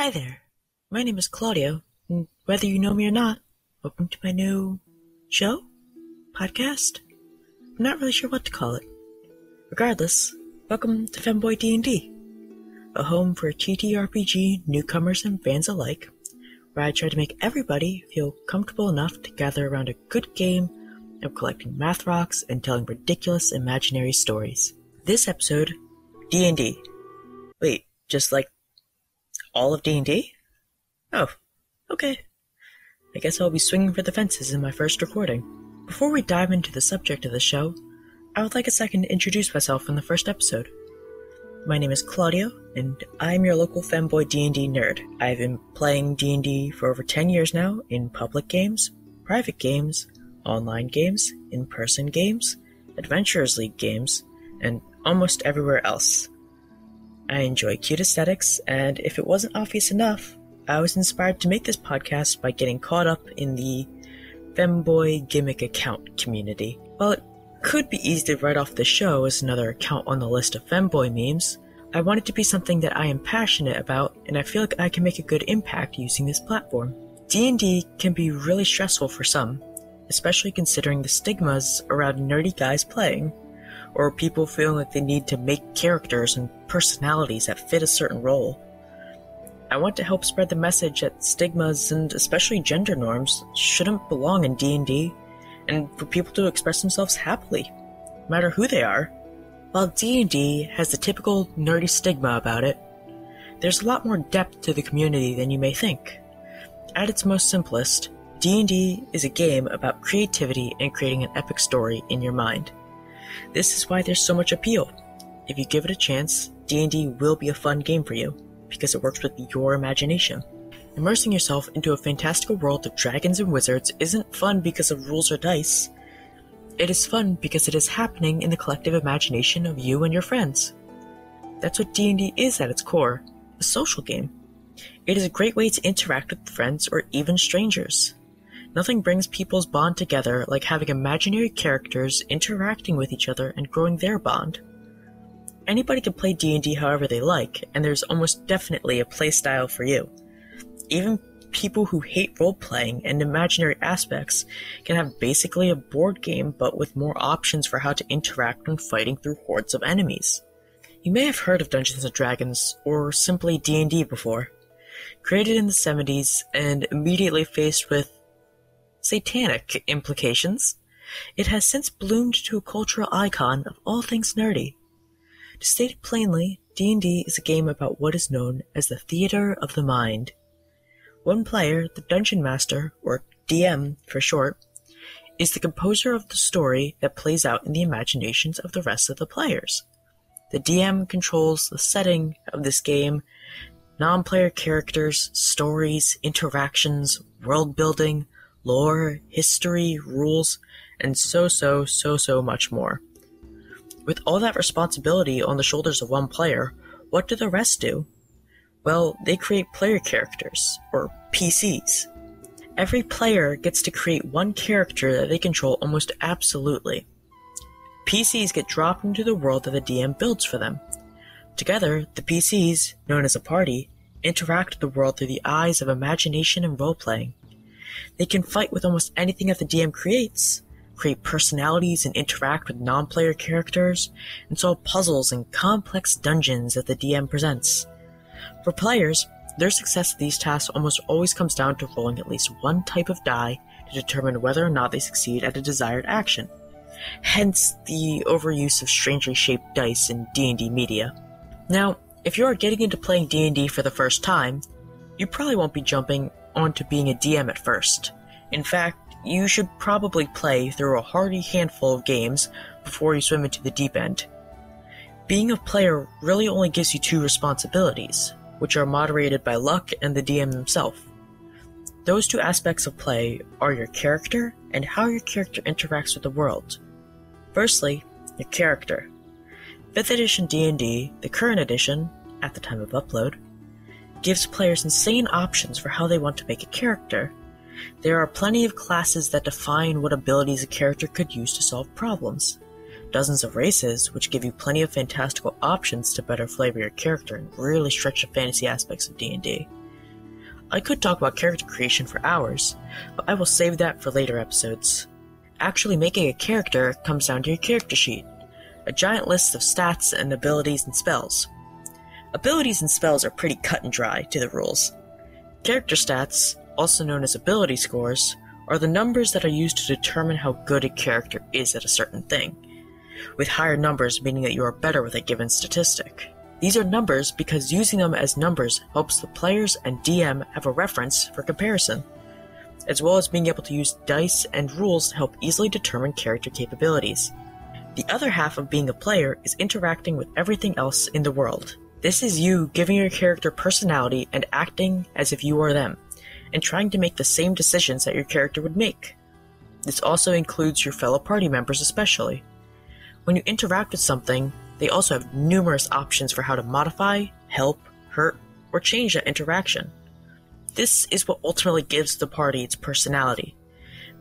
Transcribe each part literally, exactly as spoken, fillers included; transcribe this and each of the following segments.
Hi there, my name is Claudio, and whether you know me or not, welcome to my new show? Podcast? I'm not really sure what to call it. Regardless, welcome to Femboy D and D, a home for T T R P G newcomers and fans alike, where I try to make everybody feel comfortable enough to gather around a good game of collecting math rocks and telling ridiculous imaginary stories. This episode, D and D. Wait, just like all of D and D? Oh, okay. I guess I'll be swinging for the fences in my first recording. Before we dive into the subject of the show, I would like a second to introduce myself in the first episode. My name is Claudio, and I'm your local Femboy D and D nerd. I've been playing D and D for over ten years now in public games, private games, online games, in-person games, Adventurers League games, and almost everywhere else. I enjoy cute aesthetics, and if it wasn't obvious enough, I was inspired to make this podcast by getting caught up in the Femboy gimmick account community. While it could be easy to write off the show as another account on the list of Femboy memes, I want it to be something that I am passionate about, and I feel like I can make a good impact using this platform. D and D can be really stressful for some, especially considering the stigmas around nerdy guys playing, or people feeling like they need to make characters and personalities that fit a certain role. I want to help spread the message that stigmas, and especially gender norms, shouldn't belong in D and D, and for people to express themselves happily, no matter who they are. While D and D has the typical nerdy stigma about it, there's a lot more depth to the community than you may think. At its most simplest, D and D is a game about creativity and creating an epic story in your mind. This is why there's so much appeal. If you give it a chance, D and D will be a fun game for you, because it works with your imagination. Immersing yourself into a fantastical world of dragons and wizards isn't fun because of rules or dice. It is fun because it is happening in the collective imagination of you and your friends. That's what D and D is at its core, a social game. It is a great way to interact with friends or even strangers. Nothing brings people's bond together like having imaginary characters interacting with each other and growing their bond. Anybody can play D and D however they like, and there's almost definitely a playstyle for you. Even people who hate role-playing and imaginary aspects can have basically a board game, but with more options for how to interact when fighting through hordes of enemies. You may have heard of Dungeons and Dragons, or simply D and D before. Created in the seventies and immediately faced with satanic implications, it has since bloomed to a cultural icon of all things nerdy. To state it plainly, D and D is a game about what is known as the theater of the mind. One player, the Dungeon Master, or D M for short, is the composer of the story that plays out in the imaginations of the rest of the players. The D M controls the setting of this game, non-player characters, stories, interactions, world building, lore, history, rules, and so so so so much more. With all that responsibility on the shoulders of one player, what do the rest do? Well, they create player characters, or P Cs. Every player gets to create one character that they control almost absolutely. P Cs get dropped into the world that the D M builds for them. Together, the P Cs, known as a party, interact with the world through the eyes of imagination and role-playing. They can fight with almost anything that the D M creates, create personalities and interact with non-player characters, and solve puzzles and complex dungeons that the D M presents. For players, their success at these tasks almost always comes down to rolling at least one type of die to determine whether or not they succeed at a desired action, hence the overuse of strangely shaped dice in D and D media. Now, if you are getting into playing D and D for the first time, you probably won't be jumping onto being a D M at first. In fact, you should probably play through a hearty handful of games before you swim into the deep end. Being a player really only gives you two responsibilities, which are moderated by luck and the D M himself. Those two aspects of play are your character and how your character interacts with the world. Firstly, your character. fifth edition D and D, the current edition, at the time of upload, gives players insane options for how they want to make a character. There are plenty of classes that define what abilities a character could use to solve problems. Dozens of races, which give you plenty of fantastical options to better flavor your character and really stretch the fantasy aspects of D and D. I could talk about character creation for hours, but I will save that for later episodes. Actually making a character comes down to your character sheet, a giant list of stats and abilities and spells. Abilities and spells are pretty cut and dry to the rules. Character stats, also known as ability scores, are the numbers that are used to determine how good a character is at a certain thing, with higher numbers meaning that you are better with a given statistic. These are numbers because using them as numbers helps the players and D M have a reference for comparison, as well as being able to use dice and rules to help easily determine character capabilities. The other half of being a player is interacting with everything else in the world. This is you giving your character personality and acting as if you are them, and trying to make the same decisions that your character would make. This also includes your fellow party members especially. When you interact with something, they also have numerous options for how to modify, help, hurt, or change that interaction. This is what ultimately gives the party its personality.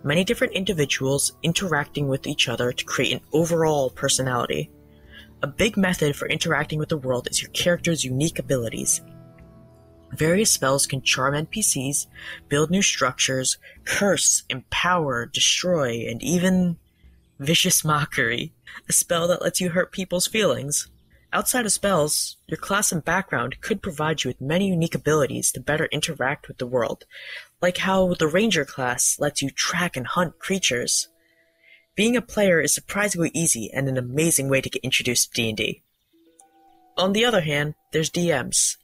Many different individuals interacting with each other to create an overall personality. A big method for interacting with the world is your character's unique abilities. Various spells can charm N P Cs, build new structures, curse, empower, destroy, and even vicious mockery, a spell that lets you hurt people's feelings. Outside of spells, your class and background could provide you with many unique abilities to better interact with the world, like how the Ranger class lets you track and hunt creatures. Being a player is surprisingly easy and an amazing way to get introduced to D and D. On the other hand, there's D Ms.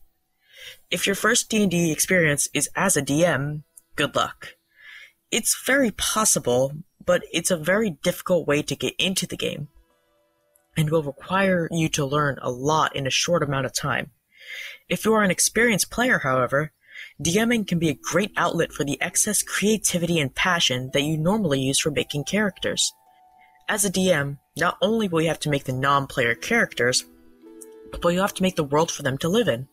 If your first D and D experience is as a D M, good luck. It's very possible, but it's a very difficult way to get into the game, and will require you to learn a lot in a short amount of time. If you are an experienced player, however, DMing can be a great outlet for the excess creativity and passion that you normally use for making characters. As a D M, not only will you have to make the non-player characters, but you'll have to make the world for them to live in.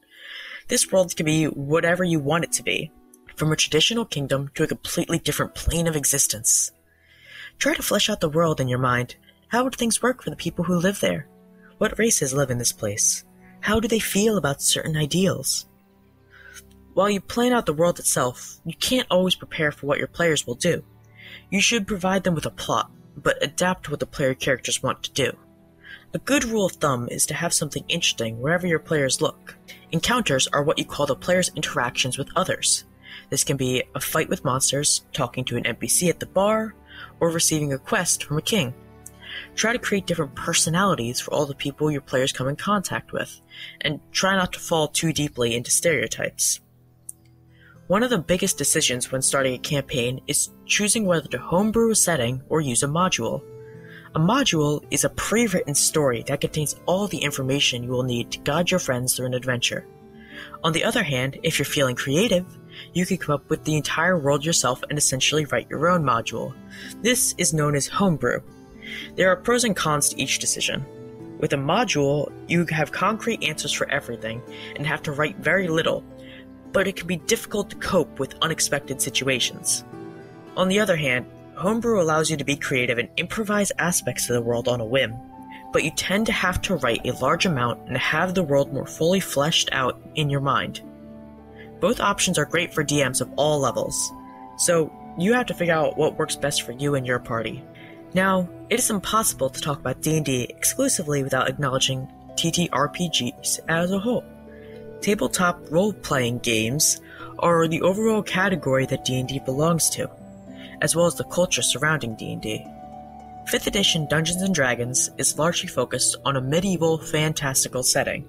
This world can be whatever you want it to be, from a traditional kingdom to a completely different plane of existence. Try to flesh out the world in your mind. How would things work for the people who live there? What races live in this place? How do they feel about certain ideals? While you plan out the world itself, you can't always prepare for what your players will do. You should provide them with a plot, but adapt to what the player characters want to do. A good rule of thumb is to have something interesting wherever your players look. Encounters are what you call the player's interactions with others. This can be a fight with monsters, talking to an N P C at the bar, or receiving a quest from a king. Try to create different personalities for all the people your players come in contact with, and try not to fall too deeply into stereotypes. One of the biggest decisions when starting a campaign is choosing whether to homebrew a setting or use a module. A module is a pre-written story that contains all the information you will need to guide your friends through an adventure. On the other hand, if you're feeling creative, you can come up with the entire world yourself and essentially write your own module. This is known as homebrew. There are pros and cons to each decision. With a module, you have concrete answers for everything and have to write very little, but it can be difficult to cope with unexpected situations. On the other hand, homebrew allows you to be creative and improvise aspects of the world on a whim, but you tend to have to write a large amount and have the world more fully fleshed out in your mind. Both options are great for D Ms of all levels, so you have to figure out what works best for you and your party. Now, it is impossible to talk about D and D exclusively without acknowledging T T R P Gs as a whole. Tabletop role-playing games are the overall category that D and D belongs to, as well as the culture surrounding D and D. fifth edition Dungeons and Dragons is largely focused on a medieval fantastical setting,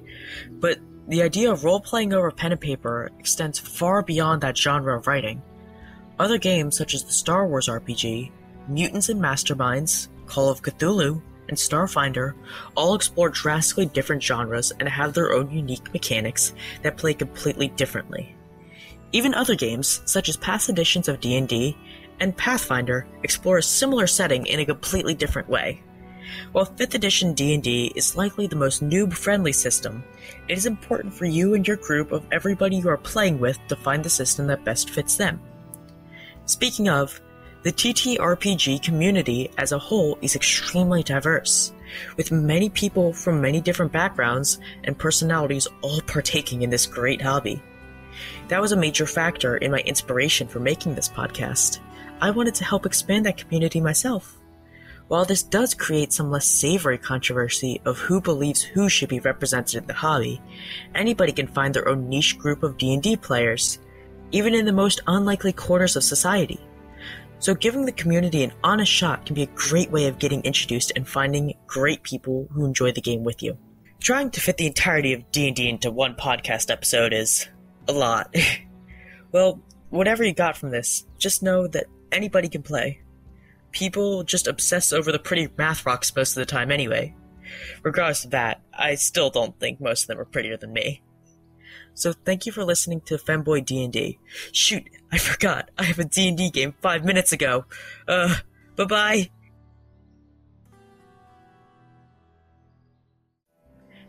but the idea of role-playing over pen and paper extends far beyond that genre of writing. Other games such as the Star Wars R P G, Mutants and Masterminds, Call of Cthulhu, and Starfinder all explore drastically different genres and have their own unique mechanics that play completely differently. Even other games, such as past editions of D and D, and Pathfinder explore a similar setting in a completely different way. While fifth edition D and D is likely the most noob-friendly system, it is important for you and your group of everybody you are playing with to find the system that best fits them. Speaking of, the T T R P G community as a whole is extremely diverse, with many people from many different backgrounds and personalities all partaking in this great hobby. That was a major factor in my inspiration for making this podcast. I wanted to help expand that community myself. While this does create some less savory controversy of who believes who should be represented in the hobby, anybody can find their own niche group of D and D players, even in the most unlikely corners of society. So giving the community an honest shot can be a great way of getting introduced and finding great people who enjoy the game with you. Trying to fit the entirety of D and D into one podcast episode is a lot. Well, whatever you got from this, just know that anybody can play. People just obsess over the pretty math rocks most of the time anyway. Regardless of that, I still don't think most of them are prettier than me. So thank you for listening to Femboy D and D. Shoot, I forgot. I have a D and D game five minutes ago. Uh, bye-bye.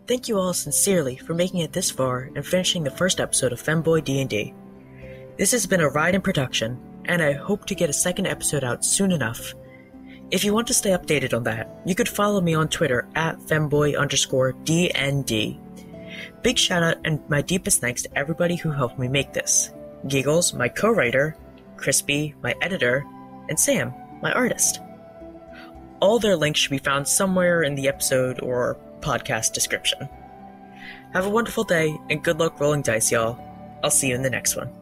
Thank you all sincerely for making it this far and finishing the first episode of Femboy D and D. This has been a ride in production, and I hope to get a second episode out soon enough. If you want to stay updated on that, you could follow me on Twitter at femboy underscore DND. Big shout out and my deepest thanks to everybody who helped me make this. Giggles, my co-writer, Crispy, my editor, and Sam, my artist. All their links should be found somewhere in the episode or podcast description. Have a wonderful day, and good luck rolling dice, y'all. I'll see you in the next one.